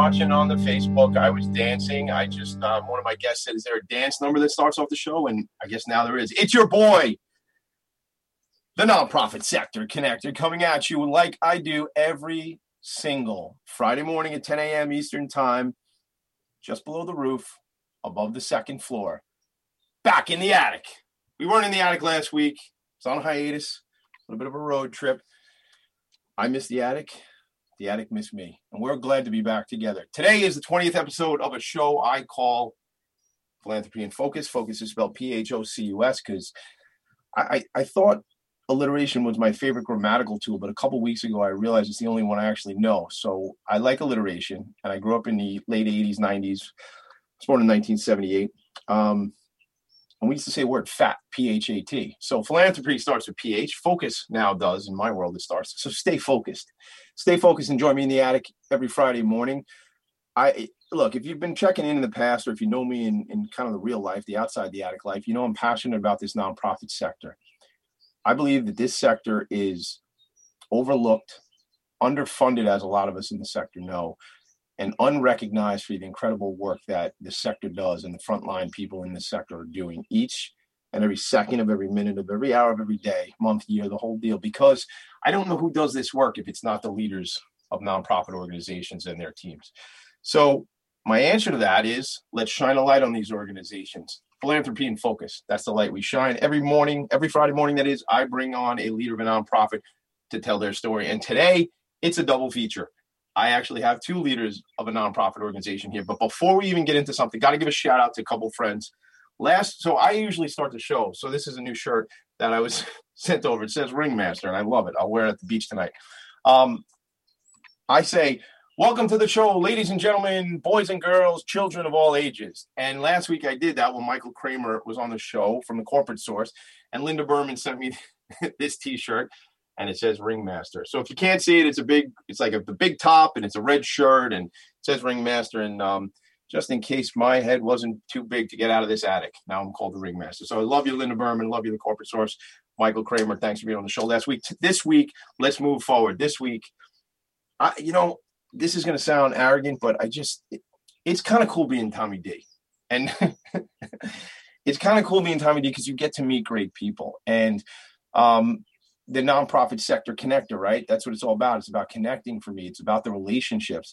watching on the Facebook, I was dancing. I just, one of my guests said, is there a dance number that starts off the show? And I guess now there is. It's your boy, the nonprofit sector connector, coming at you like I do every single Friday morning at 10 a.m. Eastern time, just below the roof, above the second floor, back in the attic. We weren't in the attic last week. It's on a hiatus, a little bit of a road trip. I missed the attic. The attic missed me, and we're glad to be back together. Today is the 20th episode of a show I call Philanthropy in Focus. Focus is spelled P-H-O-C-U-S because I thought alliteration was my favorite grammatical tool, but a couple weeks ago I realized it's the only one I actually know. So I like alliteration, and I grew up in the late 80s, 90s. I was born in 1978. And we used to say the word fat, P-H-A-T. So philanthropy starts with P-H. Focus now does. In my world, it starts. So stay focused. Stay focused and join me in the attic every Friday morning. Look, if you've been checking in the past, or if you know me in kind of the real life, the outside the attic life, you know I'm passionate about this nonprofit sector. I believe that this sector is overlooked, underfunded, as a lot of us in the sector know, and unrecognized for the incredible work that the sector does and the frontline people in the sector are doing each and every second of every minute of every hour of every day, month, year, the whole deal, because I don't know who does this work if it's not the leaders of nonprofit organizations and their teams. So my answer to that is, let's shine a light on these organizations. Philanthropy in Focus, that's the light we shine. Every morning, every Friday morning that is, I bring on a leader of a nonprofit to tell their story. And today, it's a double feature. I actually have two leaders of a nonprofit organization here. But before we even get into something, got to give a shout out to a couple friends. So I usually start the show. So this is a new shirt that I was sent over. It says Ringmaster, and I love it. I'll wear it at the beach tonight. I say, welcome to the show, ladies and gentlemen, boys and girls, children of all ages. And last week I did that when Michael Kramer was on the show from the Corporate Source. And Linda Berman sent me this T-shirt. And it says Ringmaster. So if you can't see it, it's like the big top, and it's a red shirt, and it says Ringmaster. And just in case my head wasn't too big to get out of this attic, now I'm called the Ringmaster. So I love you, Linda Berman. Love you, the Corporate Source. Michael Kramer, thanks for being on the show last week. This week, let's move forward. This week, this is going to sound arrogant, but it's kind of cool being Tommy D. And it's kind of cool being Tommy D because you get to meet great people. And the nonprofit sector connector, right? That's what it's all about. It's about connecting for me. It's about the relationships.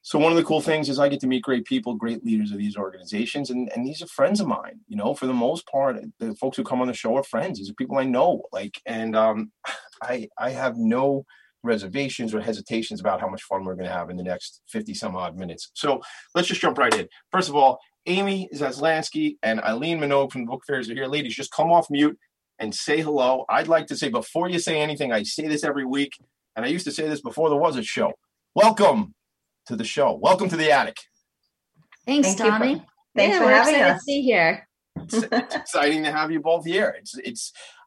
So one of the cool things is I get to meet great people, great leaders of these organizations. And these are friends of mine, for the most part, the folks who come on the show are friends. These are people I know, I have no reservations or hesitations about how much fun we're going to have in the next 50 some odd minutes. So let's just jump right in. First of all, Amy Zaslansky and Eileen Minogue from the Book Fairies are here. Ladies, just come off mute and say hello. I'd like to say, before you say anything, I say this every week, and I used to say this before there was a show. Welcome to the show. Welcome to the attic. Thanks, Tommy. Thanks for having us. To be here. It's exciting to have you both here.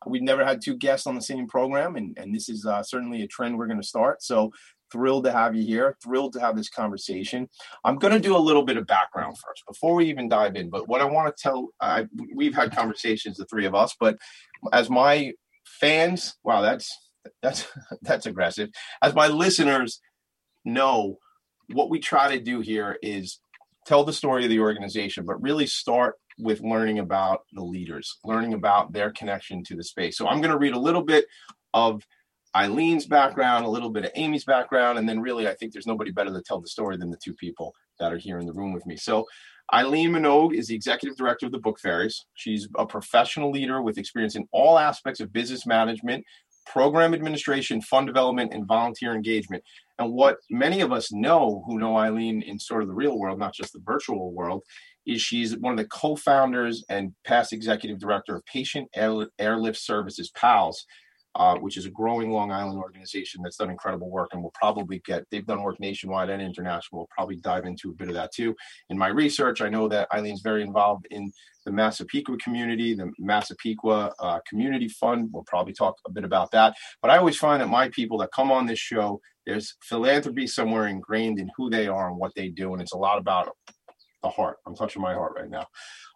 We've never had two guests on the same program, and this is certainly a trend we're going to start. So thrilled to have you here. Thrilled to have this conversation. I'm going to do a little bit of background first before we even dive in. But what I want to tell, we've had conversations, the three of us. But as my fans, wow, that's aggressive. As my listeners know, what we try to do here is tell the story of the organization, but really start with learning about the leaders, learning about their connection to the space. So I'm going to read a little bit of Eileen's background, a little bit of Amy's background, and then really I think there's nobody better to tell the story than the two people that are here in the room with me. So Eileen Minogue is the executive director of the Book Fairies. She's a professional leader with experience in all aspects of business management, program administration, fund development, and volunteer engagement. And what many of us know who know Eileen in sort of the real world, not just the virtual world, is she's one of the co-founders and past executive director of Patient Airlift Services, PALS, which is a growing Long Island organization that's done incredible work, and they've done work nationwide and international. We'll probably dive into a bit of that too. In my research, I know that Eileen's very involved in the Massapequa community, the Massapequa Community Fund. We'll probably talk a bit about that. But I always find that my people that come on this show, there's philanthropy somewhere ingrained in who they are and what they do, and it's a lot about the heart. I'm touching my heart right now.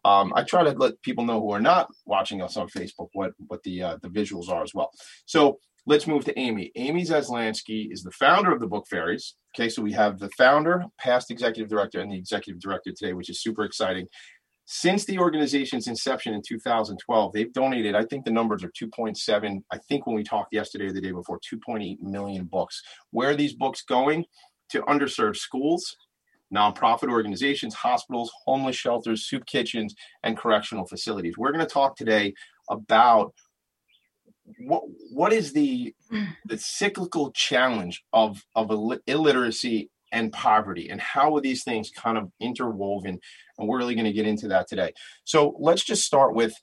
I try to let people know who are not watching us on Facebook what the visuals are as well. So let's move to Amy. Amy Zaslansky is the founder of the Book Fairies. Okay, so we have the founder, past executive director, and the executive director today, which is super exciting. Since the organization's inception in 2012, they've donated, I think the numbers are 2.7, I think when we talked yesterday or the day before, 2.8 million books. Where are these books going? To underserved schools, nonprofit organizations, hospitals, homeless shelters, soup kitchens, and correctional facilities. We're going to talk today about what is the cyclical challenge of illiteracy and poverty, and how are these things kind of interwoven, and we're really going to get into that today. So let's just start with,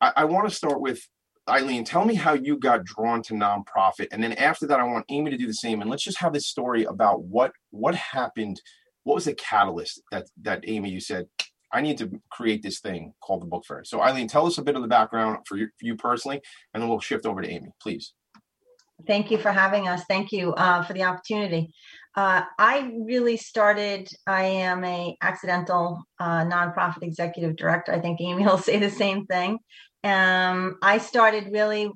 I want to start with Eileen. Tell me how you got drawn to nonprofit, and then after that I want Amy to do the same, and let's just have this story about what happened, what was the catalyst that Amy, you said, I need to create this thing called the Book Fair. So Eileen, tell us a bit of the background for you personally, and then we'll shift over to Amy, please. Thank you for having us. Thank you for the opportunity. I am an accidental nonprofit executive director. I think Amy will say the same thing. I started really when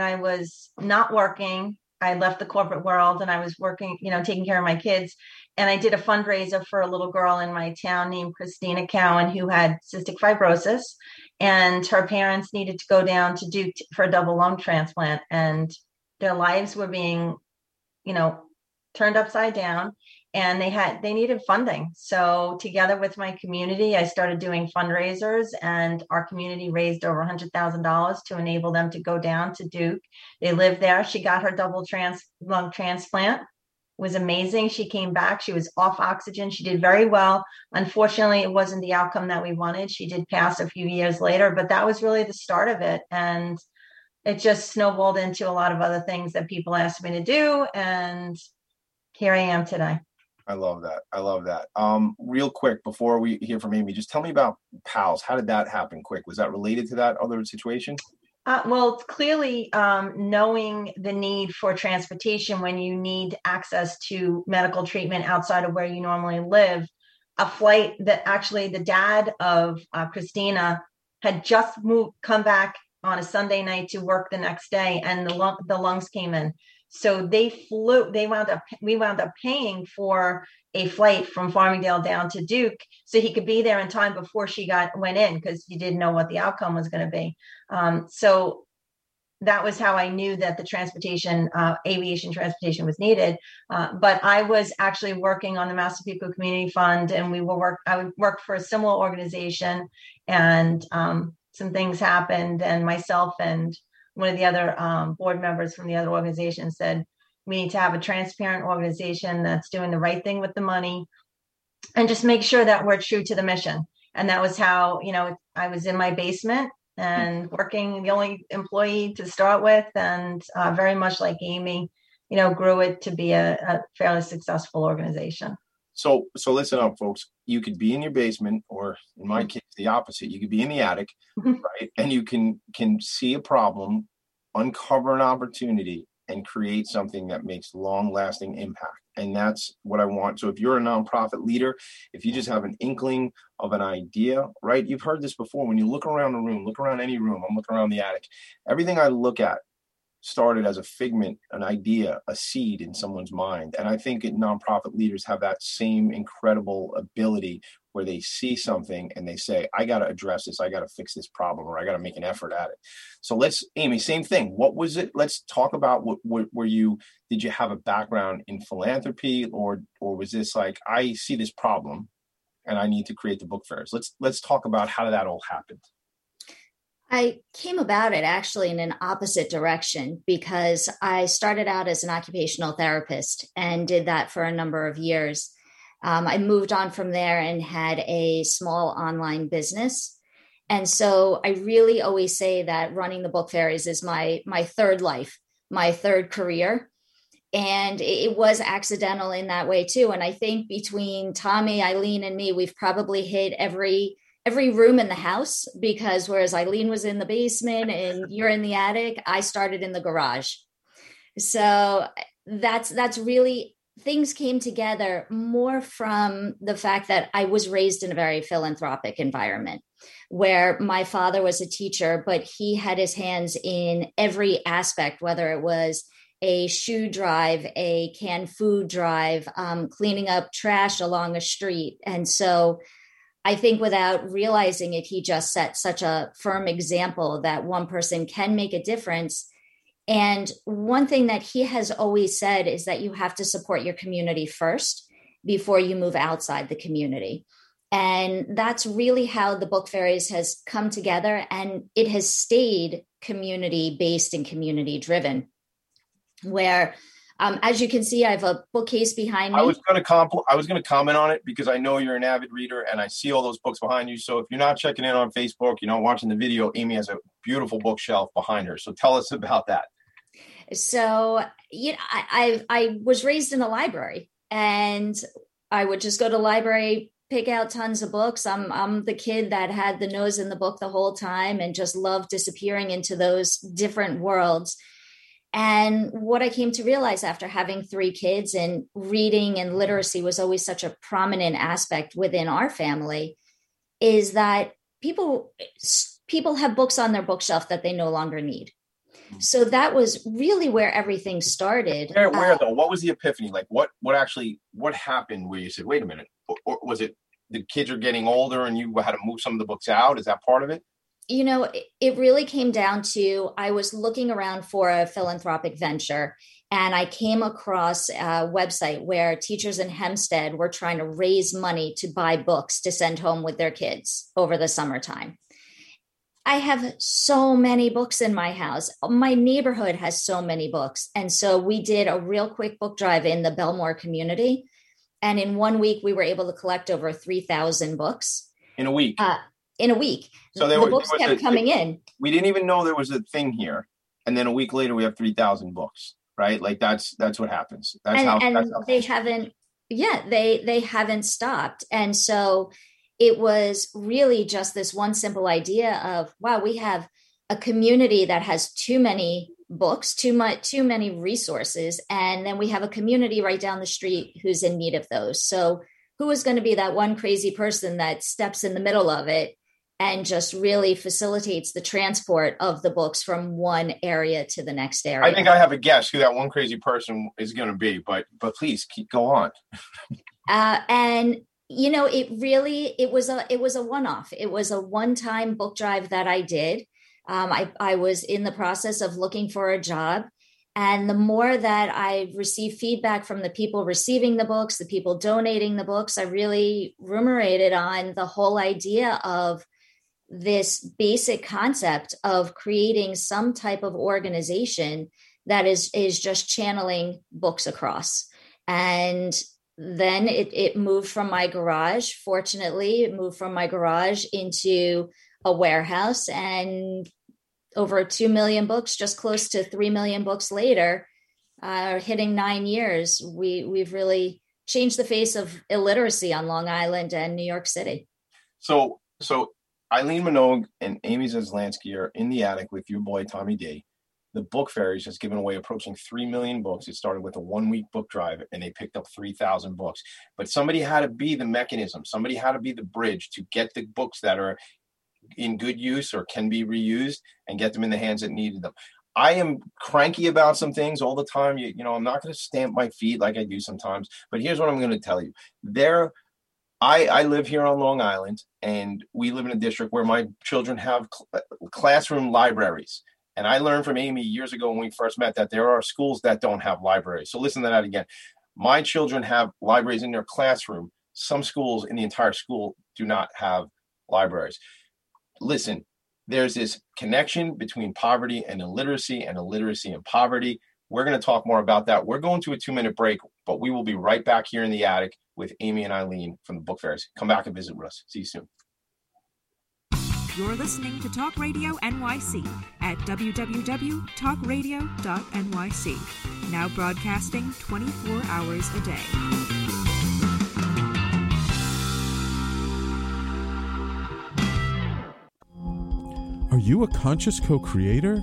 I was not working. I left the corporate world and I was working, taking care of my kids. And I did a fundraiser for a little girl in my town named Christina Cowan, who had cystic fibrosis, and her parents needed to go down to Duke for a double lung transplant. And their lives were being, turned upside down, and they needed funding. So together with my community, I started doing fundraisers, and our community raised over $100,000 to enable them to go down to Duke. They lived there. She got her double lung transplant. It was amazing. She came back. She was off oxygen. She did very well. Unfortunately, it wasn't the outcome that we wanted. She did pass a few years later, but that was really the start of it. And it just snowballed into a lot of other things that people asked me to do. And here I am today. I love that. Real quick, before we hear from Amy, just tell me about PALS. How did that happen quick? Was that related to that other situation? Well, clearly, knowing the need for transportation when you need access to medical treatment outside of where you normally live, a flight that actually the dad of Christina had just come back on a Sunday night to work the next day, and the lungs came in. So we wound up paying for a flight from Farmingdale down to Duke so he could be there in time before she went in, because you didn't know what the outcome was going to be. So that was how I knew that the aviation transportation was needed. But I was actually working on the Massapequa Community Fund, and I worked for a similar organization, and some things happened, and myself and one of the other board members from the other organization said, we need to have a transparent organization that's doing the right thing with the money and just make sure that we're true to the mission. And that was how, I was in my basement and working, the only employee to start with, and very much like Amy, grew it to be a fairly successful organization. So listen up, folks. You could be in your basement, or in my case, the opposite. You could be in the attic, right? And you can see a problem, uncover an opportunity, and create something that makes long-lasting impact. And that's what I want. So if you're a nonprofit leader, if you just have an inkling of an idea, right? You've heard this before. When you look around the room, look around any room. I'm looking around the attic. Everything I look at started as a figment, an idea, a seed in someone's mind. And I think nonprofit leaders have that same incredible ability where they see something and they say, I got to address this. I got to fix this problem, or I got to make an effort at it. So Amy, same thing. What was it? Let's talk about did you have a background in philanthropy, or was this like, I see this problem and I need to create the Book Fairs? Let's talk about how that all happened. I came about it actually in an opposite direction, because I started out as an occupational therapist and did that for a number of years. I moved on from there and had a small online business. And so I really always say that running the Book Fairies is my third life, my third career. And it was accidental in that way too. And I think between Tommy, Eileen, and me, we've probably hit every room in the house, because whereas Eileen was in the basement and you're in the attic, I started in the garage. So that's really, things came together more from the fact that I was raised in a very philanthropic environment. where my father was a teacher, but he had his hands in every aspect, whether it was a shoe drive, a canned food drive, cleaning up trash along a street. And so I think without realizing it, he just set such a firm example that one person can make a difference. And one thing that he has always said is that you have to support your community first before you move outside the community. And that's really how the Book Fairies has come together. And it has stayed community-based and community-driven, where, as you can see, I have a bookcase behind me. I was going to comment on it because I know you're an avid reader and I see all those books behind you. So if you're not checking in on Facebook, you're not watching the video, Amy has a beautiful bookshelf behind her. So tell us about that. So, you know, I was raised in a library and I would just go to the library, pick out tons of books. I'm the kid that had the nose in the book the whole time and just loved disappearing into those different worlds. And what I came to realize after having three kids, and reading and literacy was always such a prominent aspect within our family, is that people have books on their bookshelf that they no longer need. So that was really where everything started. Where though? What was the epiphany? Like what happened where you said, wait a minute, or was it the kids are getting older and you had to move some of the books out? Is that part of it? You know, it really came down to I was looking around for a philanthropic venture, and I came across a website where teachers in Hempstead were trying to raise money to buy books to send home with their kids over the summertime. I have so many books in my house. My neighborhood has so many books. And so we did a real quick book drive in the Bellmore community. And in 1 week, we were able to collect over 3,000 books. In a week? In a week. So the books kept coming in. We didn't even know there was a thing here. And then a week later, we have 3,000 books, right? Like that's what happens. They haven't stopped. And so it was really just this one simple idea of, wow, we have a community that has too many books, too many resources. And then we have a community right down the street who's in need of those. So who is going to be that one crazy person that steps in the middle of it and just really facilitates the transport of the books from one area to the next area? I think I have a guess who that one crazy person is going to be, but please go on. And you know, it was a one-off. It was a one-time book drive that I did. I was in the process of looking for a job, and the more that I received feedback from the people receiving the books, the people donating the books, I really ruminated on the whole idea of this basic concept of creating some type of organization that is just channeling books across. And then it moved from my garage. Fortunately, it moved from my garage into a warehouse, and over 2 million books, just close to 3 million books later, hitting 9 years, we've really changed the face of illiteracy on Long Island and New York City. So Eileen Minogue and Amy Zaslansky are in the attic with your boy, Tommy D. The Book Fairies has given away approaching 3 million books. It started with a 1 week book drive and they picked up 3,000 books, but somebody had to be the mechanism. Somebody had to be the bridge to get the books that are in good use or can be reused and get them in the hands that needed them. I am cranky about some things all the time. You know, I'm not going to stamp my feet like I do sometimes, but here's what I'm going to tell you. I live here on Long Island, and we live in a district where my children have classroom libraries. And I learned from Amy years ago when we first met that there are schools that don't have libraries. So listen to that again. My children have libraries in their classroom. Some schools in the entire school do not have libraries. Listen, there's this connection between poverty and illiteracy and poverty. We're going to talk more about that. We're going to a 2-minute break, but we will be right back here in the attic with Amy and Eileen from the Book Fairies. Come back and visit with us. See you soon. You're listening to Talk Radio NYC at www.talkradio.nyc. Now broadcasting 24 hours a day. Are you a conscious co-creator?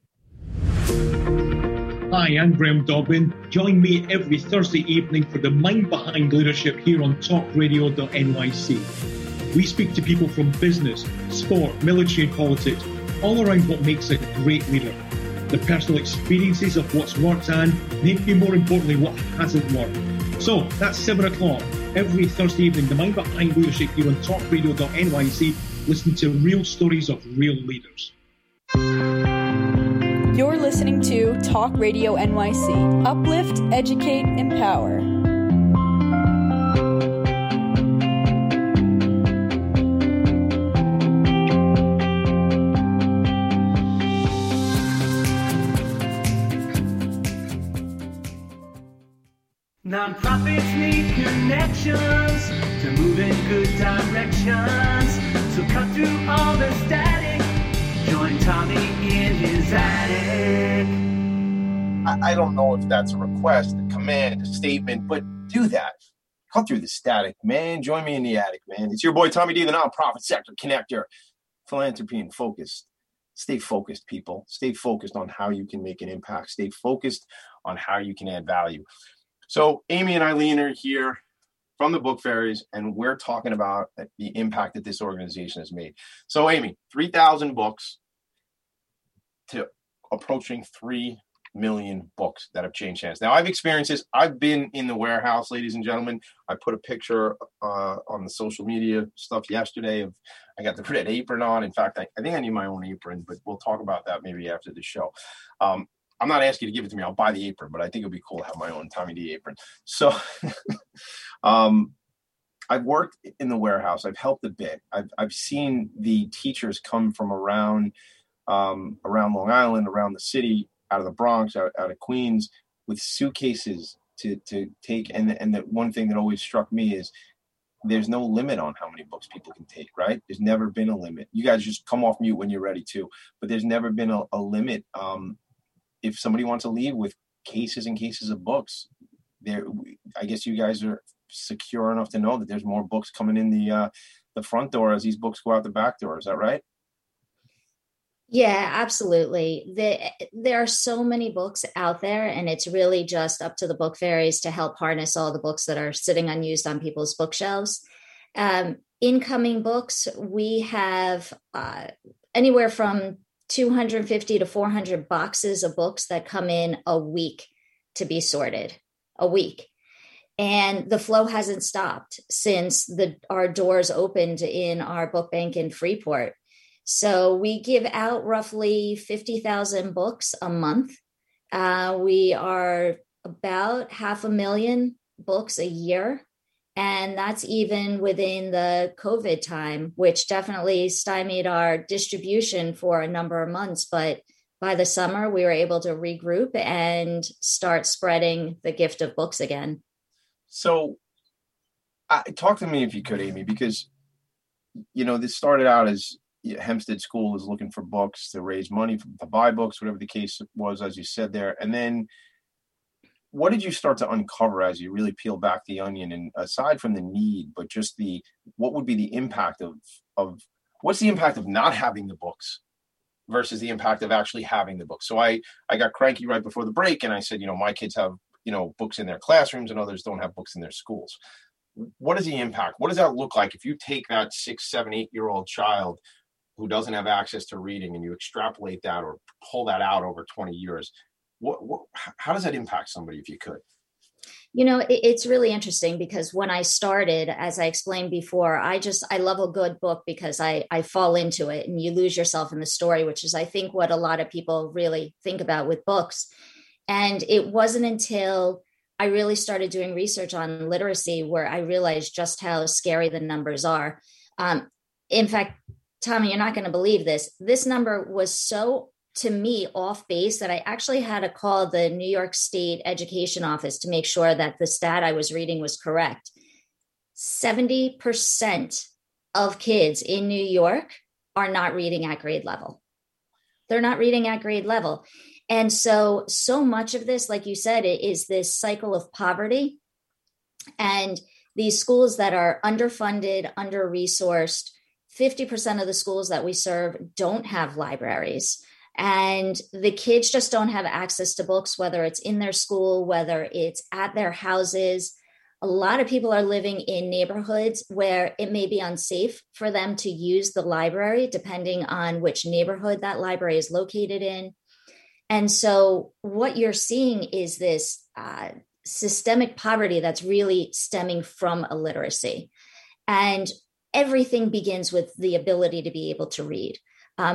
Hi, I'm Graham Dobbin. Join me every Thursday evening for the Mind Behind Leadership here on talkradio.nyc. We speak to people from business, sport, military and politics, all around what makes a great leader. Their personal experiences of what's worked and, maybe more importantly, what hasn't worked. So, that's 7 o'clock every Thursday evening, the Mind Behind Leadership here on talkradio.nyc. Listen to real stories of real leaders. You're listening to Talk Radio NYC. Uplift, educate, empower. Nonprofits need connections to move in good directions. So cut through all the static. Join Tommy in his attic. I don't know if that's a request, a command, a statement, but do that. Cut through the static, man. Join me in the attic, man. It's your boy Tommy D, the nonprofit sector connector. Philanthropy in Focus. Stay focused, people. Stay focused on how you can make an impact. Stay focused on how you can add value. So Amy and Eileen are here from the Book Fairies, and we're talking about the impact that this organization has made. So Amy, 3,000 books to approaching 3 million books that have changed hands. Now, I've experienced this. I've been in the warehouse, ladies and gentlemen. I put a picture on the social media stuff yesterday of I got the red apron on. In fact, I think I need my own apron, but we'll talk about that maybe after the show. I'm not asking you to give it to me. I'll buy the apron, but I think it'd be cool to have my own Tommy D apron. So I've worked in the warehouse. I've helped a bit. I've seen the teachers come from around Long Island, around the city, out of the Bronx, out of Queens, with suitcases to take. And the one thing that always struck me is there's no limit on how many books people can take, right? There's never been a limit. You guys just come off mute when you're ready too, but there's never been a limit. If somebody wants to leave with cases and cases of books, there, I guess you guys are secure enough to know that there's more books coming in the front door as these books go out the back door. Is that right? Yeah, absolutely. There are so many books out there, and it's really just up to the Book Fairies to help harness all the books that are sitting unused on people's bookshelves. Incoming books, we have anywhere from 250 to 400 boxes of books that come in a week to be sorted, a week. And the flow hasn't stopped since our doors opened in our book bank in Freeport. So we give out roughly 50,000 books a month. We are about 500,000 books a year. And that's even within the COVID time, which definitely stymied our distribution for a number of months. But by the summer, we were able to regroup and start spreading the gift of books again. So talk to me if you could, Amy, because, you know, this started out as Hempstead School was looking for books to raise money to buy books, whatever the case was, as you said there. And then What did you start to uncover as you really peel back the onion? And aside from the need, but just what would be the impact of what's the impact of not having the books versus the impact of actually having the books? So I got cranky right before the break and I said, my kids have, books in their classrooms and others don't have books in their schools. What is the impact? What does that look like if you take that 6, 7, 8-year-old child who doesn't have access to reading and you extrapolate that or pull that out over 20 years? How does that impact somebody if you could? It's really interesting because when I started, as I explained before, I love a good book because I fall into it and you lose yourself in the story, which is, I think, what a lot of people really think about with books. And it wasn't until I really started doing research on literacy where I realized just how scary the numbers are. In fact, Tommy, you're not going to believe this. This number was so, to me, off base that I actually had to call the New York State Education Office to make sure that the stat I was reading was correct. 70% of kids in New York are not reading at grade level. They're not reading at grade level. And so much of this, like you said, it is this cycle of poverty and these schools that are underfunded, under-resourced. 50% of the schools that we serve don't have libraries. And the kids just don't have access to books, whether it's in their school, whether it's at their houses. A lot of people are living in neighborhoods where it may be unsafe for them to use the library, depending on which neighborhood that library is located in. And so what you're seeing is this systemic poverty that's really stemming from illiteracy. And everything begins with the ability to be able to read.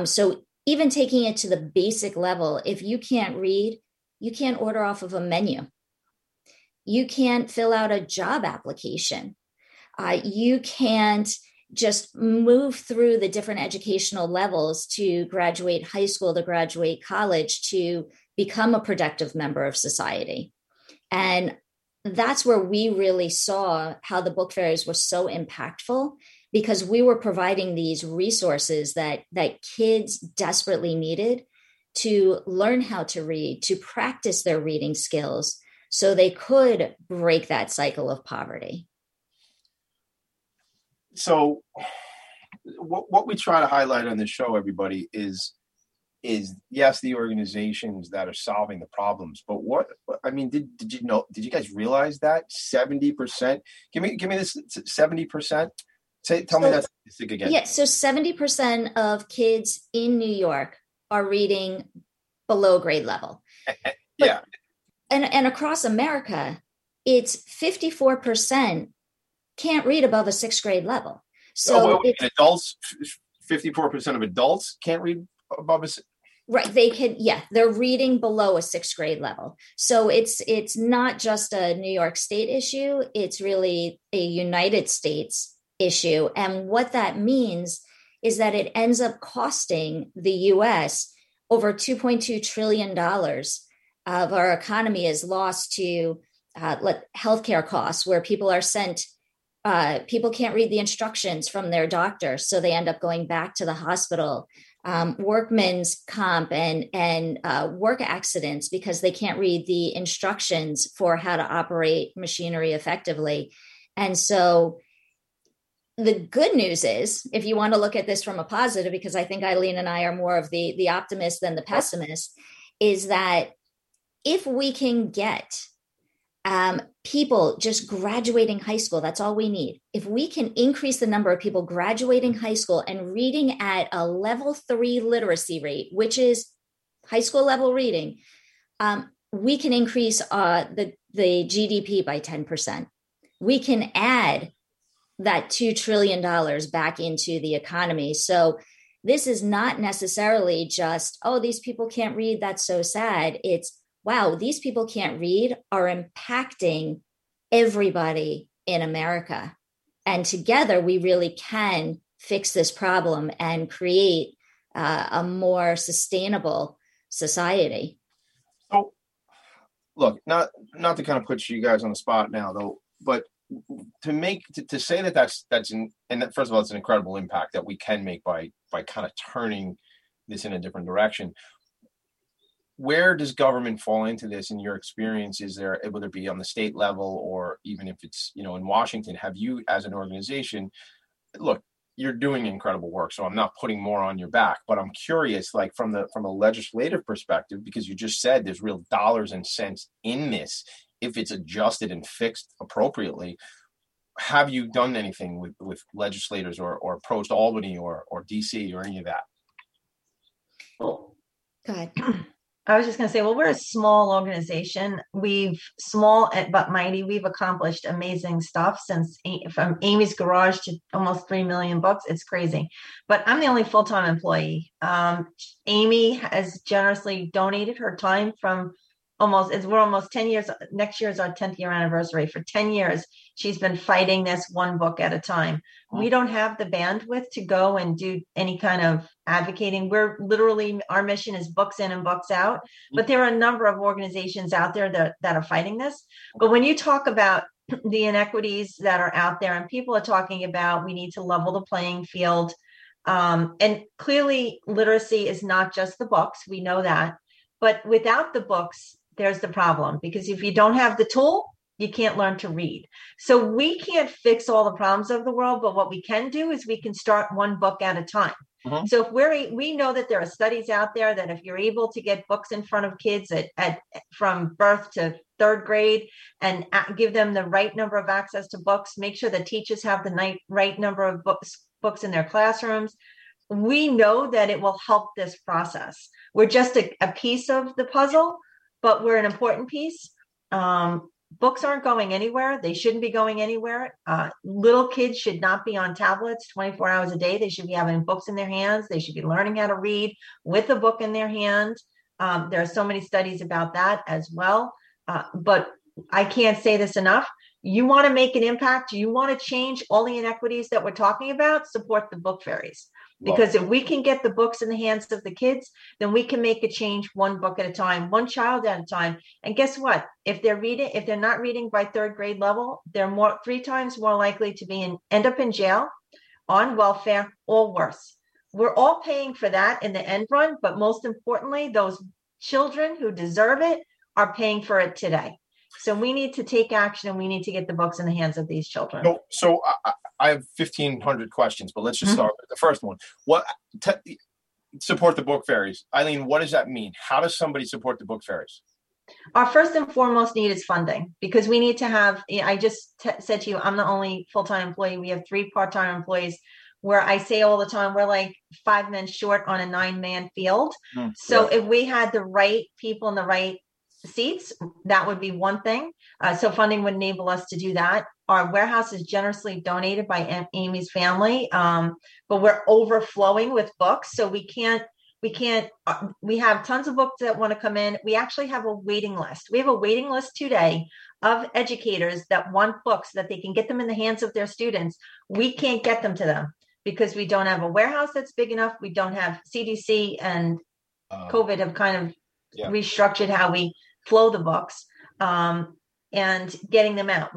So even taking it to the basic level, if you can't read, you can't order off of a menu. You can't fill out a job application. You can't just move through the different educational levels to graduate high school, to graduate college, to become a productive member of society. And that's where we really saw how the book fairies were so impactful, because we were providing these resources that kids desperately needed to learn how to read, to practice their reading skills so they could break that cycle of poverty. So what we try to highlight on this show, everybody, is yes, the organizations that are solving the problems, but did you guys realize that 70%, give me this 70%? Tell me that statistic again. Yeah, so 70% of kids in New York are reading below grade level. Yeah. And across America, it's 54% can't read above a 6th grade level. So adults, 54% of adults can't read above a 6th. Right. They can. Yeah. They're reading below a 6th grade level. So it's not just a New York State issue. It's really a United States issue. And what that means is that it ends up costing the U.S. over $2.2 trillion of our economy is lost to healthcare costs, where people are sent, people can't read the instructions from their doctor, so they end up going back to the hospital. Workman's comp and work accidents because they can't read the instructions for how to operate machinery effectively. And so the good news is, if you want to look at this from a positive, because I think Eileen and I are more of the optimist than the pessimist, is that if we can get people just graduating high school, that's all we need. If we can increase the number of people graduating high school and reading at a level 3 literacy rate, which is high school level reading, we can increase the GDP by 10%. We can add that $2 trillion back into the economy. So this is not necessarily just, oh, these people can't read, that's so sad. It's, wow, these people can't read are impacting everybody in America. And together we really can fix this problem and create a more sustainable society. So look, not to kind of put you guys on the spot now though, but to say that that's first of all, it's an incredible impact that we can make by kind of turning this in a different direction. Where does government fall into this in your experience? Is there, whether it be on the state level or even if it's, you know, in Washington, have you as an organization, look, you're doing incredible work, so I'm not putting more on your back, but I'm curious, like from a legislative perspective, because you just said there's real dollars and cents in this, if it's adjusted and fixed appropriately, have you done anything with legislators or approached Albany or DC or any of that? Go ahead. I was just going to say, well, we're a small organization. We've small but mighty. We've accomplished amazing stuff since from Amy's garage to almost 3 million books. It's crazy. But I'm the only full-time employee. Amy has generously donated her time from we're almost 10 years. Next year is our 10th year anniversary. For 10 years, she's been fighting this one book at a time. We don't have the bandwidth to go and do any kind of advocating. We're literally, our mission is books in and books out, but there are a number of organizations out there that are fighting this. But when you talk about the inequities that are out there and people are talking about, we need to level the playing field. And clearly literacy is not just the books. We know that, but without the books, there's the problem, because if you don't have the tool, you can't learn to read. So we can't fix all the problems of the world, but what we can do is we can start one book at a time. Mm-hmm. So if we know that there are studies out there that if you're able to get books in front of kids from birth to third grade and give them the right number of access to books, make sure the teachers have the right number of books in their classrooms, we know that it will help this process. We're just a piece of the puzzle, but we're an important piece. Books aren't going anywhere. They shouldn't be going anywhere. Little kids should not be on tablets 24 hours a day. They should be having books in their hands. They should be learning how to read with a book in their hand. There are so many studies about that as well. But I can't say this enough. You want to make an impact. You want to change all the inequities that we're talking about. Support the Book Fairies. Because if we can get the books in the hands of the kids, then we can make a change one book at a time, one child at a time. And guess what? If they're not reading by third grade level, they're three times more likely to end up in jail, on welfare, or worse. We're all paying for that in the end run, but most importantly, those children who deserve it are paying for it today. So we need to take action, and we need to get the books in the hands of these children. So I have 1,500 questions, but let's just start with the first one. Support the Book Fairies. Eileen, what does that mean? How does somebody support the Book Fairies? Our first and foremost need is funding, because we need to have, I just said to you, I'm the only full-time employee. We have 3 part-time employees, where I say all the time, we're like 5 men short on a 9-man field. So if we had the right people in the right seats, that would be one thing. So funding would enable us to do that. Our warehouse is generously donated by Amy's family, but we're overflowing with books, so we can't we have tons of books that want to come in. We actually have a waiting list. We have a waiting list today of educators that want books that they can get them in the hands of their students. We can't get them to them because we don't have a warehouse that's big enough. We don't have CDC and COVID have kind of restructured how we flow the books and getting them out.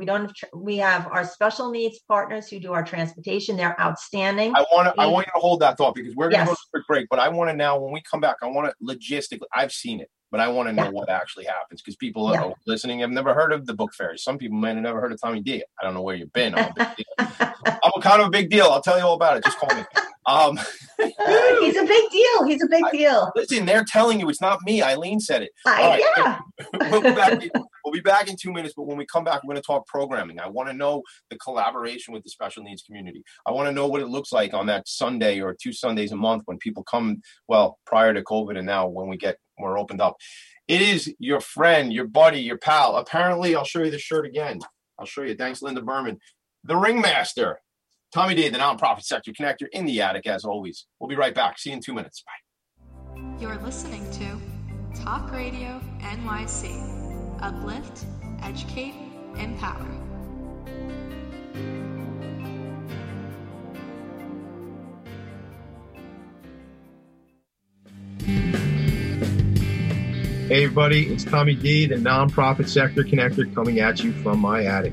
We have our special needs partners who do our transportation. They're outstanding. I want you to hold that thought, because we're going to go to a quick break, but I want to now, when we come back, I want to logistically, I've seen it, but I want to know what actually happens, because people are listening. I've never heard of the Book Fairies. Some people might have never heard of Tommy D. I don't know where you've been. I'm kind of a big deal. I'll tell you all about it. Just call me. He's a big deal. He's a big deal. Listen, they're telling you it's not me. Eileen said it. We'll be back in 2 minutes, but when we come back, we're going to talk programming. I want to know the collaboration with the special needs community. I want to know what it looks like on that Sunday or 2 Sundays a month when people come, well, prior to COVID and now when we're opened up. It is your friend, your buddy, your pal. Apparently, I'll show you the shirt again. I'll show you. Thanks, Linda Berman. The Ringmaster. Tommy D, the nonprofit sector connector in the attic, as always. We'll be right back. See you in 2 minutes. Bye. You're listening to Talk Radio NYC. Uplift, educate, empower. Hey, everybody. It's Tommy D, the nonprofit sector connector, coming at you from my attic.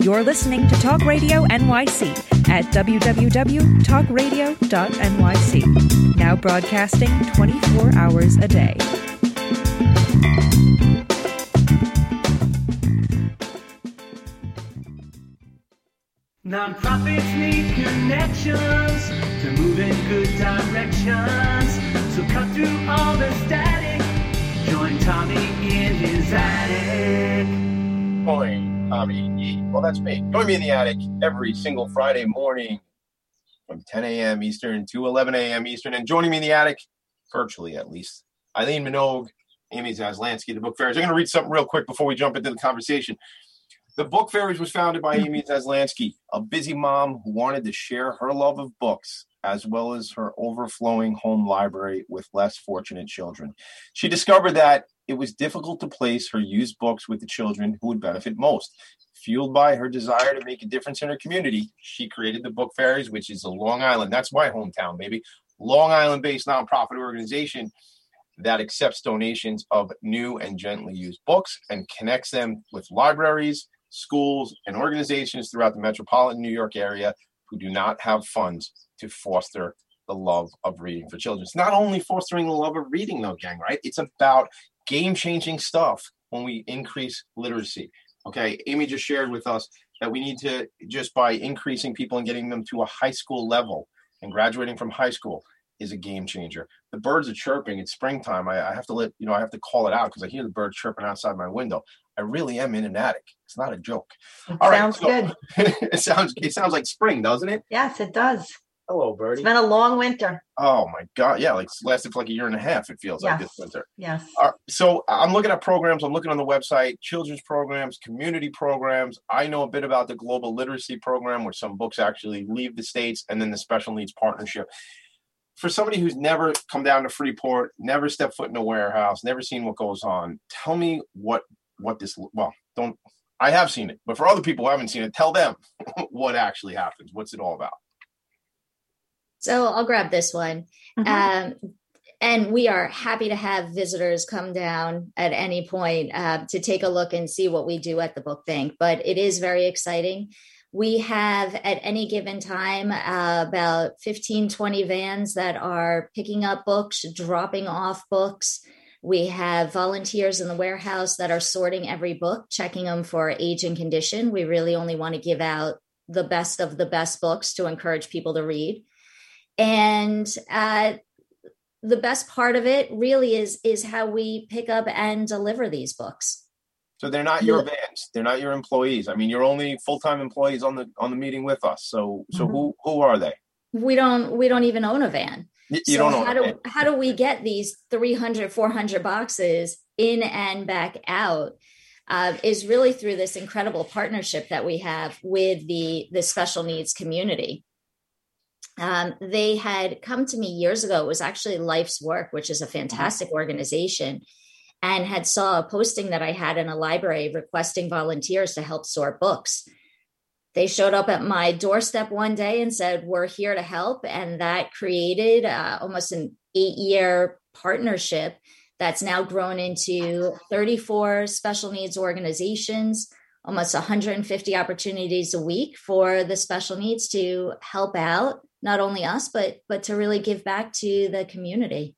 You're listening to Talk Radio NYC at www.talkradio.nyc. Now broadcasting 24 hours a day. Nonprofits need connections to move in good directions. So cut through all the static. Join Tommy in his attic. Boy. Tommy E. Well, that's me. Join me in the attic every single Friday morning from 10 a.m. Eastern to 11 a.m. Eastern. And joining me in the attic, virtually at least, Eileen Minogue, Amy Zaslansky, the Book Fairies. I'm going to read something real quick before we jump into the conversation. The Book Fairies was founded by Amy Zaslansky, a busy mom who wanted to share her love of books as well as her overflowing home library with less fortunate children. She discovered that it was difficult to place her used books with the children who would benefit most. Fueled by her desire to make a difference in her community, she created the Book Fairies, which is a Long Island. That's my hometown, baby. Long Island-based nonprofit organization that accepts donations of new and gently used books and connects them with libraries, schools, and organizations throughout the metropolitan New York area who do not have funds to foster the love of reading for children. It's not only fostering the love of reading, though, gang, right? It's about game-changing stuff when we increase literacy. Okay, Amy just shared with us that we need to, just by increasing people and getting them to a high school level and graduating from high school is a game changer. The birds are chirping. It's springtime. I have to let you know, I have to call it out because I hear the birds chirping outside my window. I really am in an attic. It's not a joke. All right, sounds good. It sounds like spring, doesn't it? Yes, it does. Hello, birdie. It's been a long winter. Oh, my God. Yeah, like it's lasted for like a year and a half, it feels like this winter. Yes. So I'm looking at programs. I'm looking on the website, children's programs, community programs. I know a bit about the Global Literacy Program, where some books actually leave the States, and then the Special Needs Partnership. For somebody who's never come down to Freeport, never stepped foot in a warehouse, never seen what goes on, tell me what this – well, don't – I have seen it. But for other people who haven't seen it, tell them what actually happens. What's it all about? So I'll grab this one. And we are happy to have visitors come down at any point to take a look and see what we do at the Book Bank. But it is very exciting. We have at any given time about 15, 20 vans that are picking up books, dropping off books. We have volunteers in the warehouse that are sorting every book, checking them for age and condition. We really only want to give out the best of the best books to encourage people to read. And the best part of it really is how we pick up and deliver these books. So they're not your vans. They're not your employees. I mean, you're only full-time employees on the meeting with us. So who are they? We don't even own a van. How do we get these 300, 400 boxes in and back out? is really through this incredible partnership that we have with the special needs community. They had come to me years ago. It was actually Life's Work, which is a fantastic organization, and had saw a posting that I had in a library requesting volunteers to help sort books. They showed up at my doorstep one day and said, "We're here to help." And that created almost an 8-year partnership that's now grown into 34 special needs organizations, almost 150 opportunities a week for the special needs to help out, not only us, but to really give back to the community.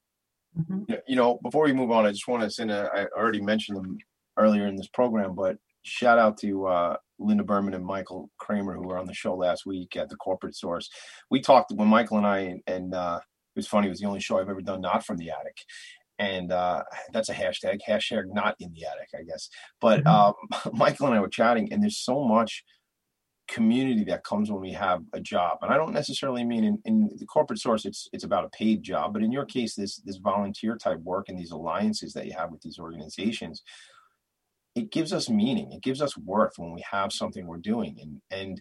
Mm-hmm. You know, before we move on, I just want to send I already mentioned them earlier in this program, but shout out to Linda Berman and Michael Kramer, who were on the show last week at the Corporate Source. We talked when Michael and I, and it was funny, it was the only show I've ever done not from the attic. And that's a hashtag not in the attic, I guess. But Michael and I were chatting, and there's so much community that comes when we have a job. And I don't necessarily mean in the Corporate Source, it's about a paid job. But in your case, this volunteer type work and these alliances that you have with these organizations, it gives us meaning. It gives us worth when we have something we're doing. And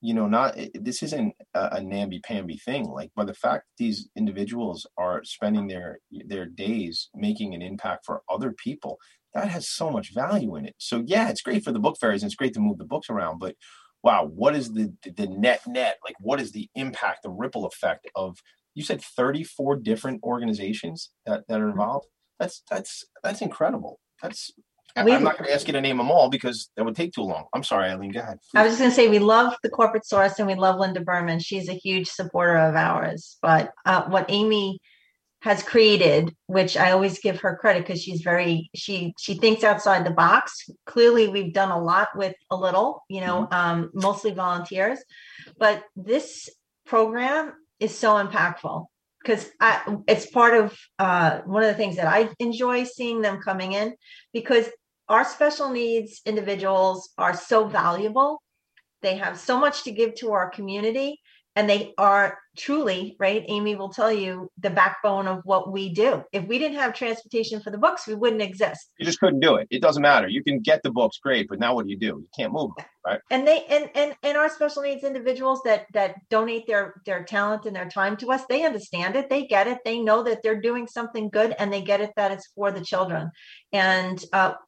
you know, this isn't a namby-pamby thing. Like, by the fact that these individuals are spending their days making an impact for other people, that has so much value in it. So yeah, it's great for the book fairies and it's great to move the books around, but wow, what is the net? Like, what is the impact, the ripple effect of, you said 34 different organizations that are involved? That's incredible. I'm not going to ask you to name them all because that would take too long. I'm sorry, Eileen, go ahead. Please. I was just going to say, we love the Corporate Source and we love Linda Berman. She's a huge supporter of ours. But what Amy has created, which I always give her credit because she's she thinks outside the box. Clearly, we've done a lot with a little, you know, mostly volunteers. But this program is so impactful. Because it's part of one of the things that I enjoy seeing them coming in, because our special needs individuals are so valuable. They have so much to give to our community, and they are truly, right, Amy will tell you, the backbone of what we do. If we didn't have transportation for the books, we wouldn't exist. You just couldn't do it. It doesn't matter. You can get the books, great, but now what do you do? You can't move them, right? And they and our special needs individuals that donate their talent and their time to us, they understand it, they get it, they know that they're doing something good, and they get it that it's for the children. And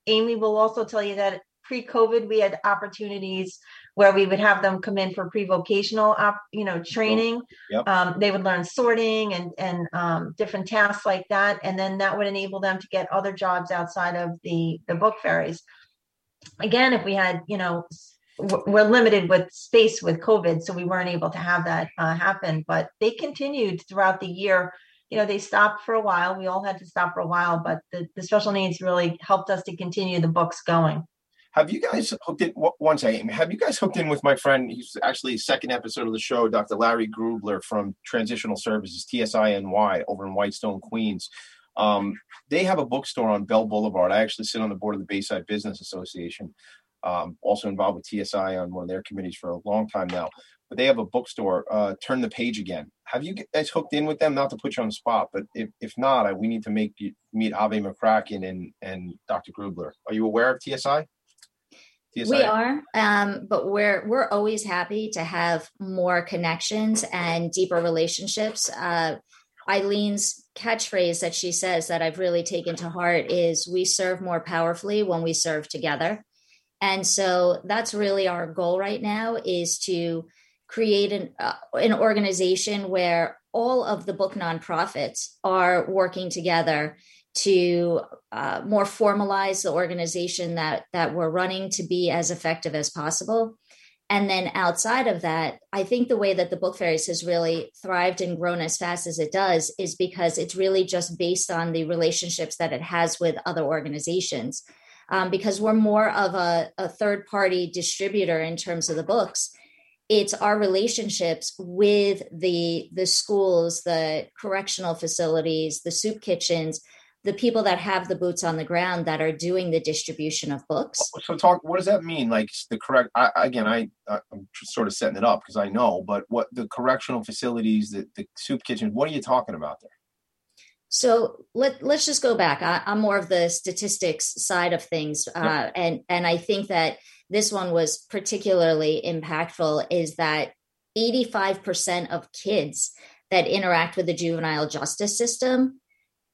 Amy will also tell you that pre-COVID, we had opportunities where we would have them come in for pre-vocational, training. Yep. They would learn sorting and different tasks like that. And then that would enable them to get other jobs outside of the book fairies. Again, if we had, you know, we're limited with space with COVID, so we weren't able to have that happen, but they continued throughout the year. You know, they stopped for a while. We all had to stop for a while, but the special needs really helped us to continue the books going. Have you guys hooked in? Once I am, have you guys hooked in with my friend? He's actually second episode of the show, Dr. Larry Grubler from Transitional Services, TSINY, over in Whitestone, Queens. They have a bookstore on Bell Boulevard. I actually sit on the board of the Bayside Business Association, also involved with TSI on one of their committees for a long time now. But they have a bookstore, Turn the Page Again. Have you guys hooked in with them? Not to put you on the spot, but if not, we need to make you meet Ave McCracken and Dr. Grubler. Are you aware of TSI? We are, but we're always happy to have more connections and deeper relationships. Eileen's catchphrase that she says that I've really taken to heart is, "We serve more powerfully when we serve together." And so that's really our goal right now, is to create an organization where all of the book nonprofits are working together to more formalize the organization that we're running to be as effective as possible. And then outside of that, I think the way that the Book Fairies has really thrived and grown as fast as it does is because it's really just based on the relationships that it has with other organizations. Because we're more of a third-party distributor in terms of the books, it's our relationships with the schools, the correctional facilities, the soup kitchens, the people that have the boots on the ground that are doing the distribution of books. So what does that mean? Like the correct, I'm sort of setting it up because I know, but what the correctional facilities, the soup kitchen, what are you talking about there? So let's just go back. I'm more of the statistics side of things. Yep. And I think that this one was particularly impactful is that 85% of kids that interact with the juvenile justice system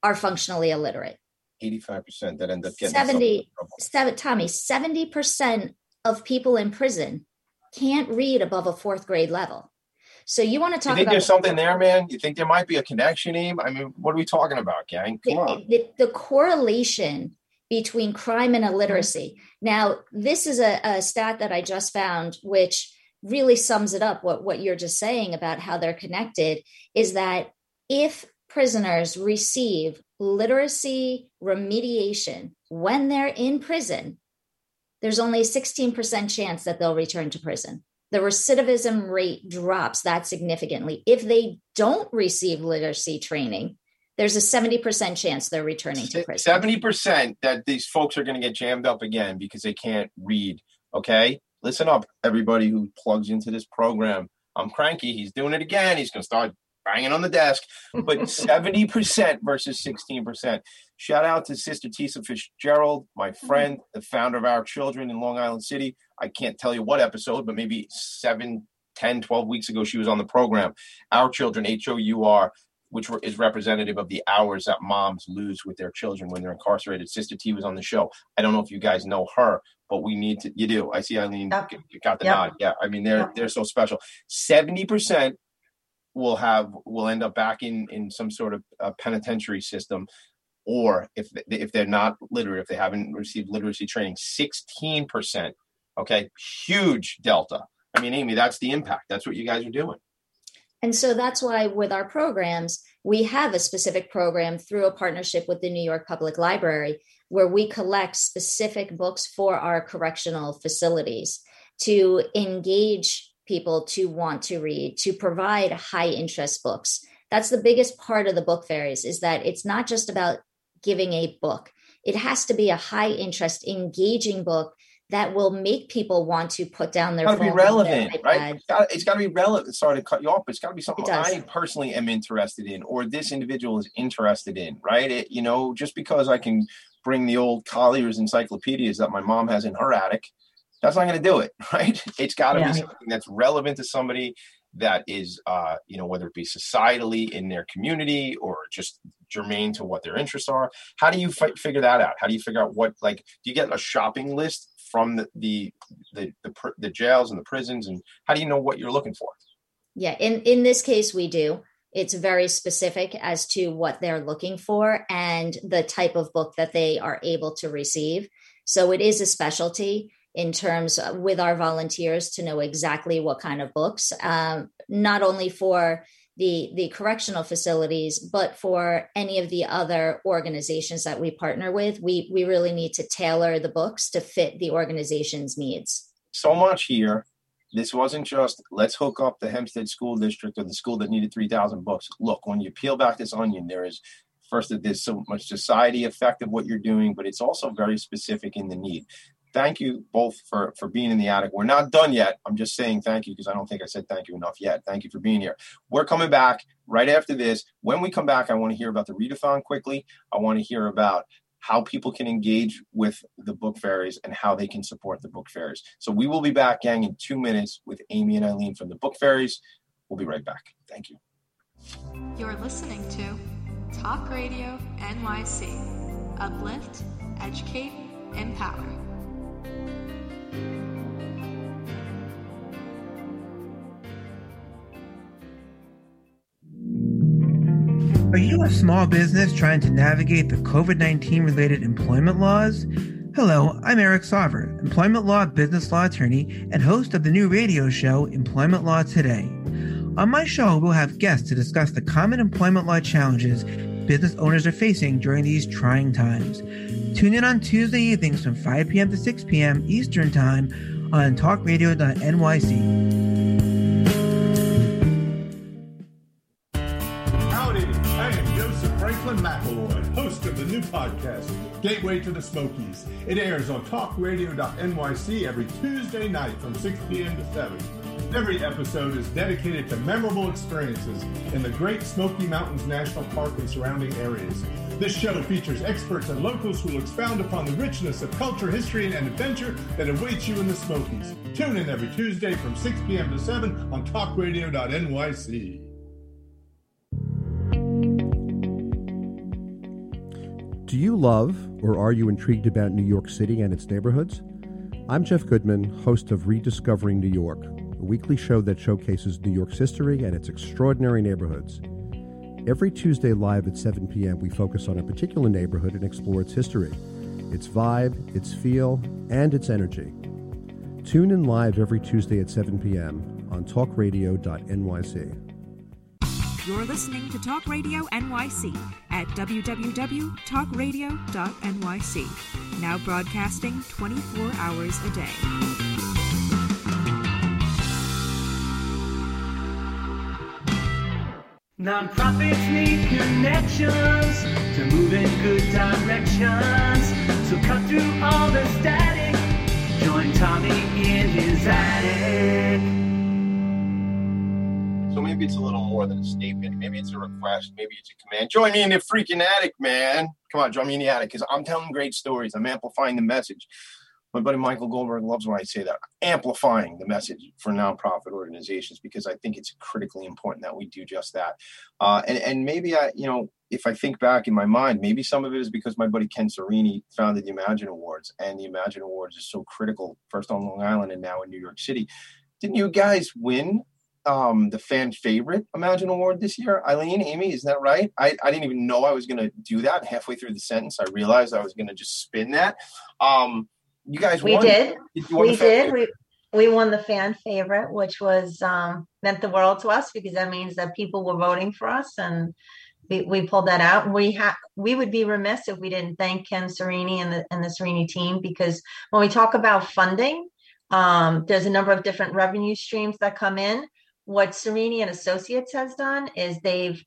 are functionally illiterate. 85% that end up getting 70% of people in prison can't read above a fourth grade level. So you want to talk about... there's something there, man? You think there might be a connection, Amy? I mean, what are we talking about, gang? Come on. The correlation between crime and illiteracy. Now, this is a stat that I just found, which really sums it up, what you're just saying about how they're connected, is that if prisoners receive literacy remediation when they're in prison, there's only a 16% chance that they'll return to prison. The recidivism rate drops that significantly. If they don't receive literacy training, there's a 70% chance they're returning to prison. 70% that these folks are going to get jammed up again because they can't read. Okay? Listen up, everybody who plugs into this program. I'm cranky. He's doing it again. He's going to start banging on the desk. But 70% versus 16%. Shout out to Sister Tesa Fitzgerald, my friend, the founder of Hour Children in Long Island City. I can't tell you what episode, but maybe 7, 10, 12 weeks ago, she was on the program. Our Children, HOUR, which is representative of the hours that moms lose with their children when they're incarcerated. Sister T was on the show. I don't know if you guys know her, but we need to, you do. I see Eileen got the nod. Yeah. I mean, they're so special. 70% will end up back in some sort of penitentiary system. Or if they're not literate, if they haven't received literacy training, 16%. Okay, huge delta. I mean, Amy, that's the impact. That's what you guys are doing. And so that's why with our programs, we have a specific program through a partnership with the New York Public Library, where we collect specific books for our correctional facilities to engage people to want to read, to provide high interest books. That's the biggest part of the Book Fairies, is that it's not just about giving a book. It has to be a high interest, engaging book that will make people want to put down their phone. It's got to be relevant, right? It's got to be relevant. Sorry to cut you off, but it's got to be something I personally am interested in, or this individual is interested in, right? It, you know, just because I can bring the old Collier's encyclopedias that my mom has in her attic, that's not going to do it, right? It's got to be something that's relevant to somebody that is, you know, whether it be societally in their community or just germane to what their interests are. How do you figure that out? How do you figure out what, like, do you get a shopping list from the jails and the prisons, and how do you know what you're looking for? Yeah, in this case, we do. It's very specific as to what they're looking for and the type of book that they are able to receive. So it is a specialty in terms of, with our volunteers, to know exactly what kind of books, not only for the correctional facilities, but for any of the other organizations that we partner with. We really need to tailor the books to fit the organization's needs. So much here. This wasn't just, let's hook up the Hempstead School District or the school that needed 3,000 books. Look, when you peel back this onion, there is, first, that there's so much society effect of what you're doing, but it's also very specific in the need. Thank you both for being in the attic. We're not done yet. I'm just saying thank you because I don't think I said thank you enough yet. Thank you for being here. We're coming back right after this. When we come back, I want to hear about the readathon quickly. I want to hear about how people can engage with the Book Fairies and how they can support the Book Fairies. So we will be back, gang, in 2 minutes with Amy and Eileen from the Book Fairies. We'll be right back. Thank you. You're listening to Talk Radio NYC. Uplift, educate, empower. Are you a small business trying to navigate the COVID-19 related employment laws? Hello, I'm Eric Sauver, employment law business law attorney and host of the new radio show, Employment Law Today. On my show, we'll have guests to discuss the common employment law challenges business owners are facing during these trying times. Tune in on Tuesday evenings from 5 p.m. to 6 p.m. Eastern Time on TalkRadio.nyc. McElroy, host of the new podcast, Gateway to the Smokies. It airs on talkradio.nyc every Tuesday night from 6 p.m. to 7. Every episode is dedicated to memorable experiences in the Great Smoky Mountains National Park and surrounding areas. This show features experts and locals who will expound upon the richness of culture, history, and adventure that awaits you in the Smokies. Tune in every Tuesday from 6 p.m. to 7 on TalkRadio.nyc. Do you love or are you intrigued about New York City and its neighborhoods? I'm Jeff Goodman, host of Rediscovering New York, a weekly show that showcases New York's history and its extraordinary neighborhoods. Every Tuesday live at 7 p.m., we focus on a particular neighborhood and explore its history, its vibe, its feel, and its energy. Tune in live every Tuesday at 7 p.m. on talkradio.nyc. You're listening to Talk Radio NYC at www.talkradio.nyc. Now broadcasting 24 hours a day. Nonprofits need connections to move in good directions. So cut through all the static. Join Tommy in his attic. So maybe it's a little more than a statement. Maybe it's a request. Maybe it's a command. Join me in the freaking attic, man. Come on, join me in the attic, because I'm telling great stories. I'm amplifying the message. My buddy Michael Goldberg loves when I say that. Amplifying the message for nonprofit organizations, because I think it's critically important that we do just that. And maybe, if I think back in my mind, maybe some of it is because my buddy Ken Serino founded the Imagine Awards. And the Imagine Awards is so critical, first on Long Island and now in New York City. Didn't you guys win the fan favorite Imagine Award this year? Eileen, Amy, isn't that right? I didn't even know I was going to do that. Halfway through the sentence, I realized I was going to just spin that. You guys won. We did. We won the fan favorite, which was meant the world to us, because that means that people were voting for us, and we pulled that out. We would be remiss if we didn't thank Ken Serino and the Serino team, because when we talk about funding, there's a number of different revenue streams that come in. What Serino and Associates has done is they've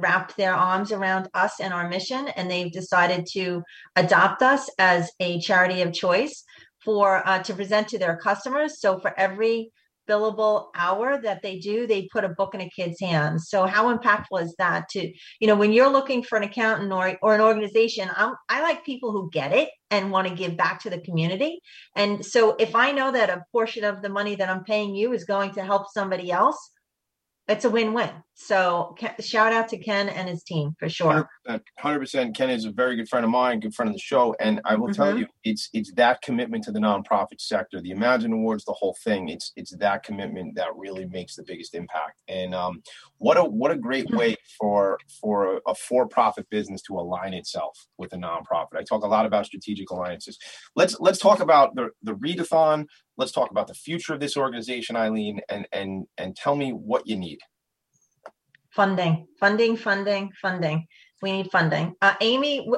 wrapped their arms around us and our mission, and they've decided to adopt us as a charity of choice for to present to their customers. So for every billable hour that they do, they put a book in a kid's hands. So how impactful is that to, when you're looking for an accountant or an organization, I like people who get it and want to give back to the community. And so if I know that a portion of the money that I'm paying you is going to help somebody else, it's a win-win. So shout out to Ken and his team for sure. 100%. Ken is a very good friend of mine, good friend of the show. And I will tell you, it's that commitment to the nonprofit sector, the Imagine Awards, the whole thing. It's that commitment that really makes the biggest impact. And what a great way for a for-profit business to align itself with a nonprofit. I talk a lot about strategic alliances. Let's talk about the readathon. Let's talk about the future of this organization, Eileen, and tell me what you need. Funding. We need funding. Amy,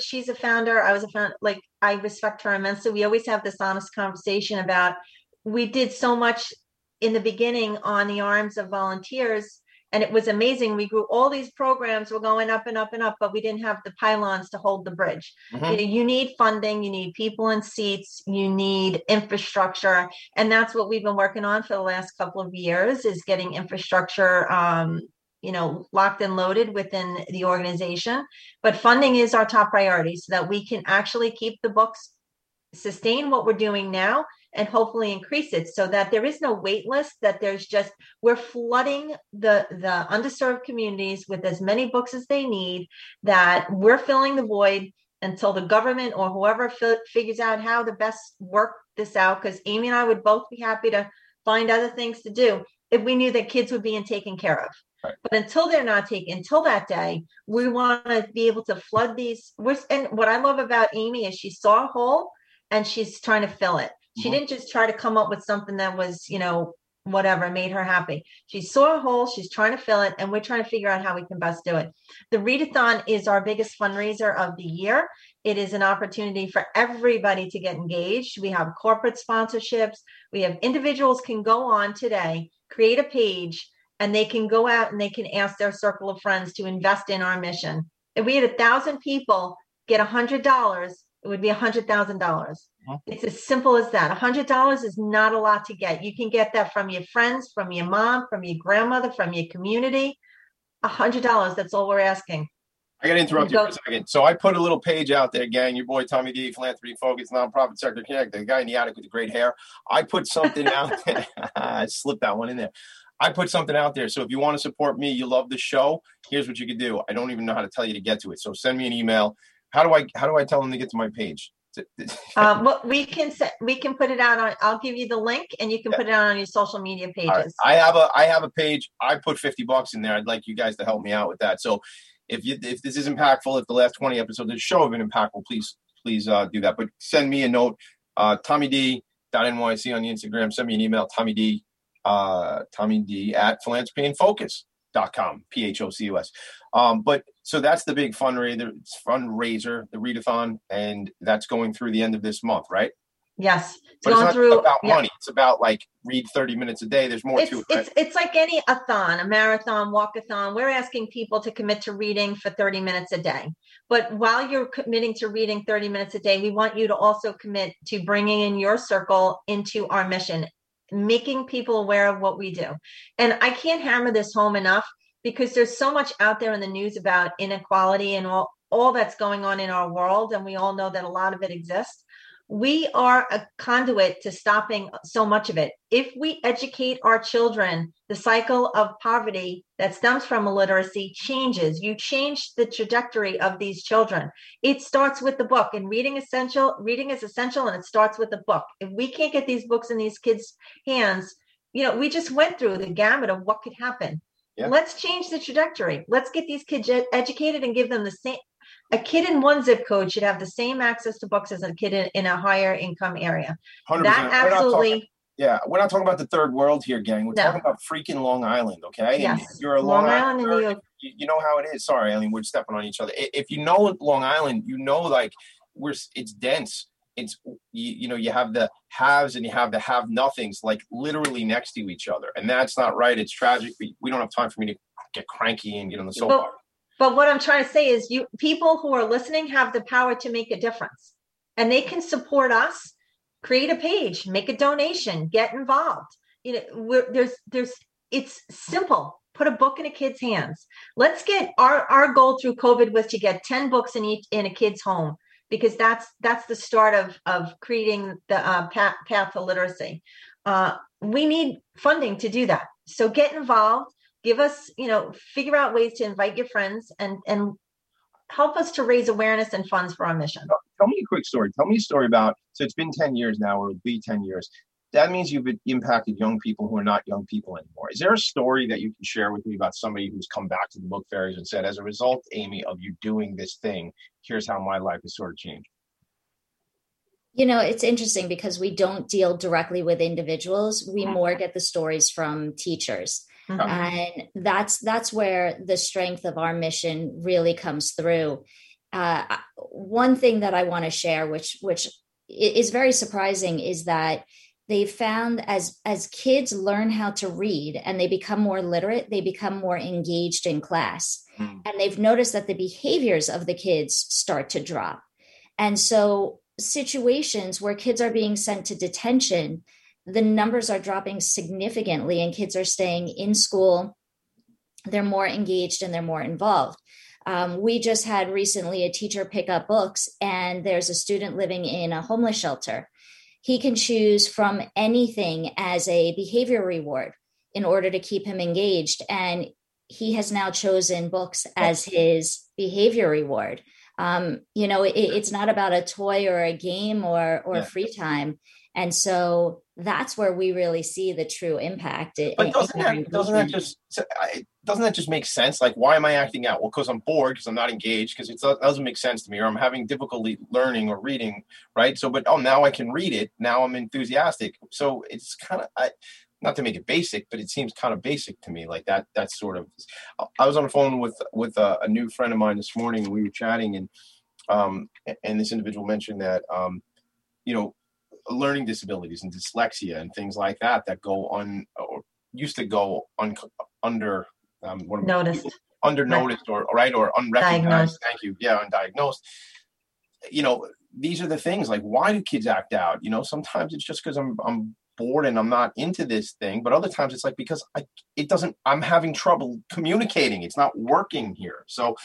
she's a founder. I was a founder. Like, I respect her immensely. We always have this honest conversation about, we did so much in the beginning on the arms of volunteers, and it was amazing. We grew all these programs. We're going up and up and up, but we didn't have the pylons to hold the bridge. You need funding. You need people in seats. You need infrastructure. And that's what we've been working on for the last couple of years, is getting infrastructure, locked and loaded within the organization. But funding is our top priority, so that we can actually keep the books, sustain what we're doing now, and hopefully increase it, so that there is no wait list, that there's just, we're flooding the underserved communities with as many books as they need, that we're filling the void until the government or whoever figures out how to best work this out. Because Amy and I would both be happy to find other things to do if we knew that kids were being taken care of. Right. But until they're not taken, until that day, we want to be able to flood these. And what I love about Amy is she saw a hole and she's trying to fill it. She didn't just try to come up with something that was, made her happy. She saw a hole, she's trying to fill it, and we're trying to figure out how we can best do it. The readathon is our biggest fundraiser of the year. It is an opportunity for everybody to get engaged. We have corporate sponsorships. We have individuals can go on today, create a page, and they can go out and they can ask their circle of friends to invest in our mission. If we had 1,000 people get $100, it would be $100,000. It's as simple as that. $100 is not a lot to get. You can get that from your friends, from your mom, from your grandmother, from your community. $100, that's all we're asking. I got to interrupt you for a second. So I put a little page out there, gang. Your boy, Tommy D, Philanthropy in Focus, Nonprofit Sector Connect, the guy in the attic with the great hair. I put something out there. I slipped that one in there. I put something out there. So if you want to support me, you love the show, here's what you can do. I don't even know how to tell you to get to it. So send me an email. How do I tell them to get to my page? We can put it out on, I'll give you the link and you can put it out on your social media pages. Right. I have a page. I put $50 in there. I'd like you guys to help me out with that. So if this is impactful, if the last 20 episodes of the show have been impactful, please do that. But send me a note, TommyD.nyc on the Instagram. Send me an email, Tommy D at philanthropyandfocus.com, Phocus. But so that's the big fundraiser, the readathon, and that's going through the end of this month, right? Yes. But it's not about money. It's about like read 30 minutes a day. There's more to it. Right? It's like any a-thon, a marathon, walkathon. We're asking people to commit to reading for 30 minutes a day. But while you're committing to reading 30 minutes a day, we want you to also commit to bringing in your circle into our mission, making people aware of what we do. And I can't hammer this home enough because there's so much out there in the news about inequality and all that's going on in our world. And we all know that a lot of it exists. We are a conduit to stopping so much of it. If we educate our children, the cycle of poverty that stems from illiteracy changes. You change the trajectory of these children. It starts with the book, and reading is essential, and it starts with the book. If we can't get these books in these kids' hands, we just went through the gamut of what could happen. Yeah. Let's change the trajectory. Let's get these kids educated and give them the same. A kid in one zip code should have the same access to books as a kid in a higher income area. 100%. That absolutely. We're not talking about the third world here, gang. We're talking about freaking Long Island, okay? Yes. And if you're a Long Islander, in you know how it is. Sorry, Eileen, we're stepping on each other. If you know Long Island, you know, like, it's dense. It's, you have the haves and you have the have nothings, like literally next to each other. And that's not right. It's tragic. We don't have time for me to get cranky and get on the soapbox. But what I'm trying to say is people who are listening have the power to make a difference, and they can support us, create a page, make a donation, get involved. It's simple. Put a book in a kid's hands. Let's get our goal through COVID was to get 10 books in a kid's home, because that's the start of creating the path to literacy. We need funding to do that. So get involved. Give us, figure out ways to invite your friends and help us to raise awareness and funds for our mission. Tell me a quick story. Tell me a story about, so it's been 10 years now, or it'll be 10 years. That means you've impacted young people who are not young people anymore. Is there a story that you can share with me about somebody who's come back to the Book Fairies and said, as a result, Amy, of you doing this thing, here's how my life has sort of changed? It's interesting because we don't deal directly with individuals. We more get the stories from teachers. And that's where the strength of our mission really comes through. One thing that I want to share, which is very surprising, is that they found as kids learn how to read and they become more literate, they become more engaged in class. And they've noticed that the behaviors of the kids start to drop. And so situations where kids are being sent to detention, the numbers are dropping significantly, and kids are staying in school. They're more engaged and they're more involved. We just had recently a teacher pick up books, and there's a student living in a homeless shelter. He can choose from anything as a behavior reward in order to keep him engaged. And he has now chosen books as his behavior reward. It's not about a toy or a game or free time. And so that's where we really see the true impact. Doesn't that just make sense? Like, why am I acting out? Well, because I'm bored, because I'm not engaged, because it doesn't make sense to me, or I'm having difficulty learning or reading, right? So, but now I can read it. Now I'm enthusiastic. So it's kind of, not to make it basic, but it seems kind of basic to me. Like that. That's sort of. I was on the phone with a new friend of mine this morning, and we were chatting, and this individual mentioned that learning disabilities and dyslexia and things like that go on, or used to go under noticed or unrecognized. Diagnosed. Thank you. Yeah, undiagnosed. these are the things, like, why do kids act out? You know, sometimes it's just because I'm bored and I'm not into this thing, but other times it's like, because I'm having trouble communicating. It's not working here. So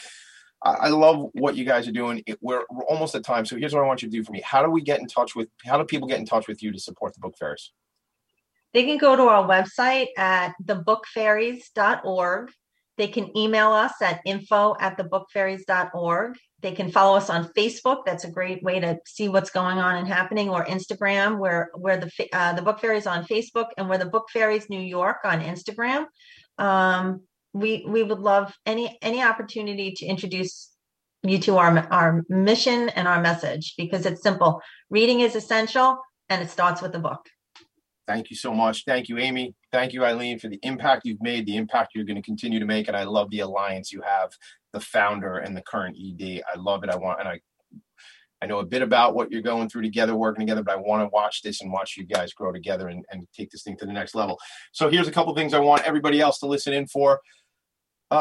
I love what you guys are doing. We're almost at time. So here's what I want you to do for me. How do people get in touch with you to support the Book Fairies? They can go to our website at thebookfairies.org. They can email us at info@thebookfairies.org. They can follow us on Facebook. That's a great way to see what's going on and happening, or Instagram, where the Book Fairies on Facebook, and we're the Book Fairies New York on Instagram. We would love any opportunity to introduce you to our mission and our message, because it's simple. Reading is essential, and it starts with the book. Thank you so much. Thank you, Amy. Thank you, Eileen, for the impact you've made, the impact you're going to continue to make. And I love the alliance you have, the founder and the current ED. I love it. I know a bit about what you're going through together, working together, but I want to watch this and watch you guys grow together and take this thing to the next level. So here's a couple of things I want everybody else to listen in for.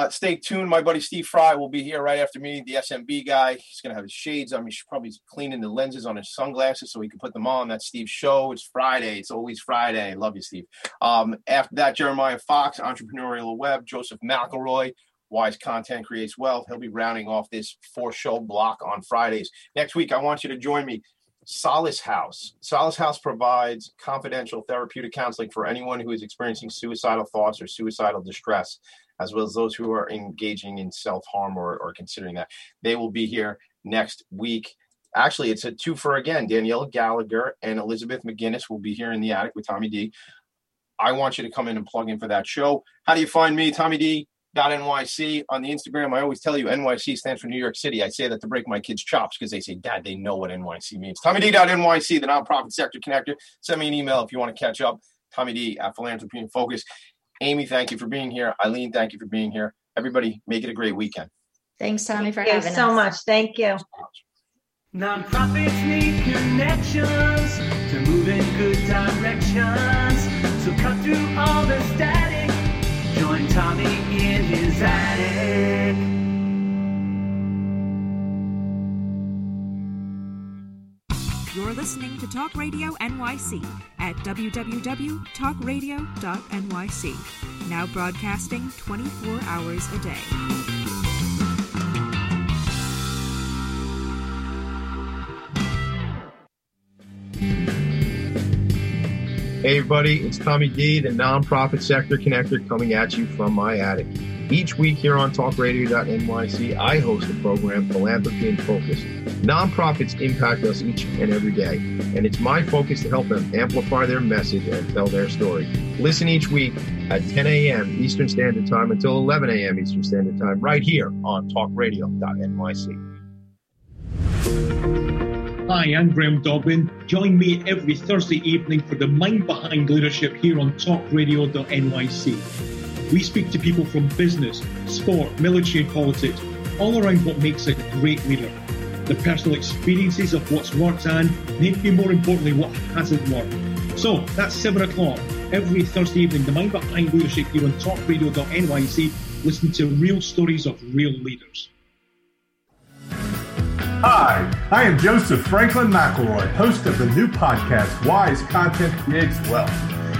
Stay tuned. My buddy Steve Fry will be here right after me, the SMB guy. He's going to have his shades on. He's probably cleaning the lenses on his sunglasses so he can put them on. That's Steve's show. It's Friday. It's always Friday. Love you, Steve. After that, Jeremiah Fox, Entrepreneurial Web, Joseph McElroy, Wise Content Creates Wealth. He'll be rounding off this four-show block on Fridays. Next week, I want you to join me. Solace House. Solace House provides confidential therapeutic counseling for anyone who is experiencing suicidal thoughts or suicidal distress, as well as those who are engaging in self-harm or considering that. They will be here next week. Actually, it's a twofer again. Danielle Gallagher and Elizabeth McGinnis will be here in the attic with Tommy D. I want you to come in and plug in for that show. How do you find me? TommyD.nyc on the Instagram. I always tell you NYC stands for New York City. I say that to break my kids' chops because they say, Dad, they know what NYC means. TommyD.nyc, the nonprofit sector connector. Send me an email if you want to catch up. TommyD@Philanthropy in Focus. Amy, thank you for being here. Eileen, thank you for being here. Everybody, make it a great weekend. Thanks, Tommy, for having us. Thank you so much. Thank you. Nonprofits need connections to move in good directions. So cut through all the static. Join Tommy in his attic. You're listening to Talk Radio NYC at www.talkradio.nyc. Now broadcasting 24 hours a day. Hey everybody, it's Tommy D, the Nonprofit Sector Connector, coming at you from my attic. Each week here on TalkRadio.nyc, I host the program Philanthropy in Focus. Nonprofits impact us each and every day, and it's my focus to help them amplify their message and tell their story. Listen each week at 10 a.m. Eastern Standard Time until 11 a.m. Eastern Standard Time, right here on TalkRadio.nyc. Hi, I'm Graham Dobbin. Join me every Thursday evening for the Mind Behind Leadership here on TalkRadio.nyc. We speak to people from business, sport, military and politics, all around what makes a great leader. The personal experiences of what's worked and, maybe more importantly, what hasn't worked. So, that's 7 o'clock every Thursday evening, the Mind Behind Leadership here on TalkRadio.nyc. Listen to real stories of real leaders. Hi, I am Joseph Franklin McElroy, host of the new podcast, Wise Content Creates Wealth.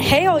Hey all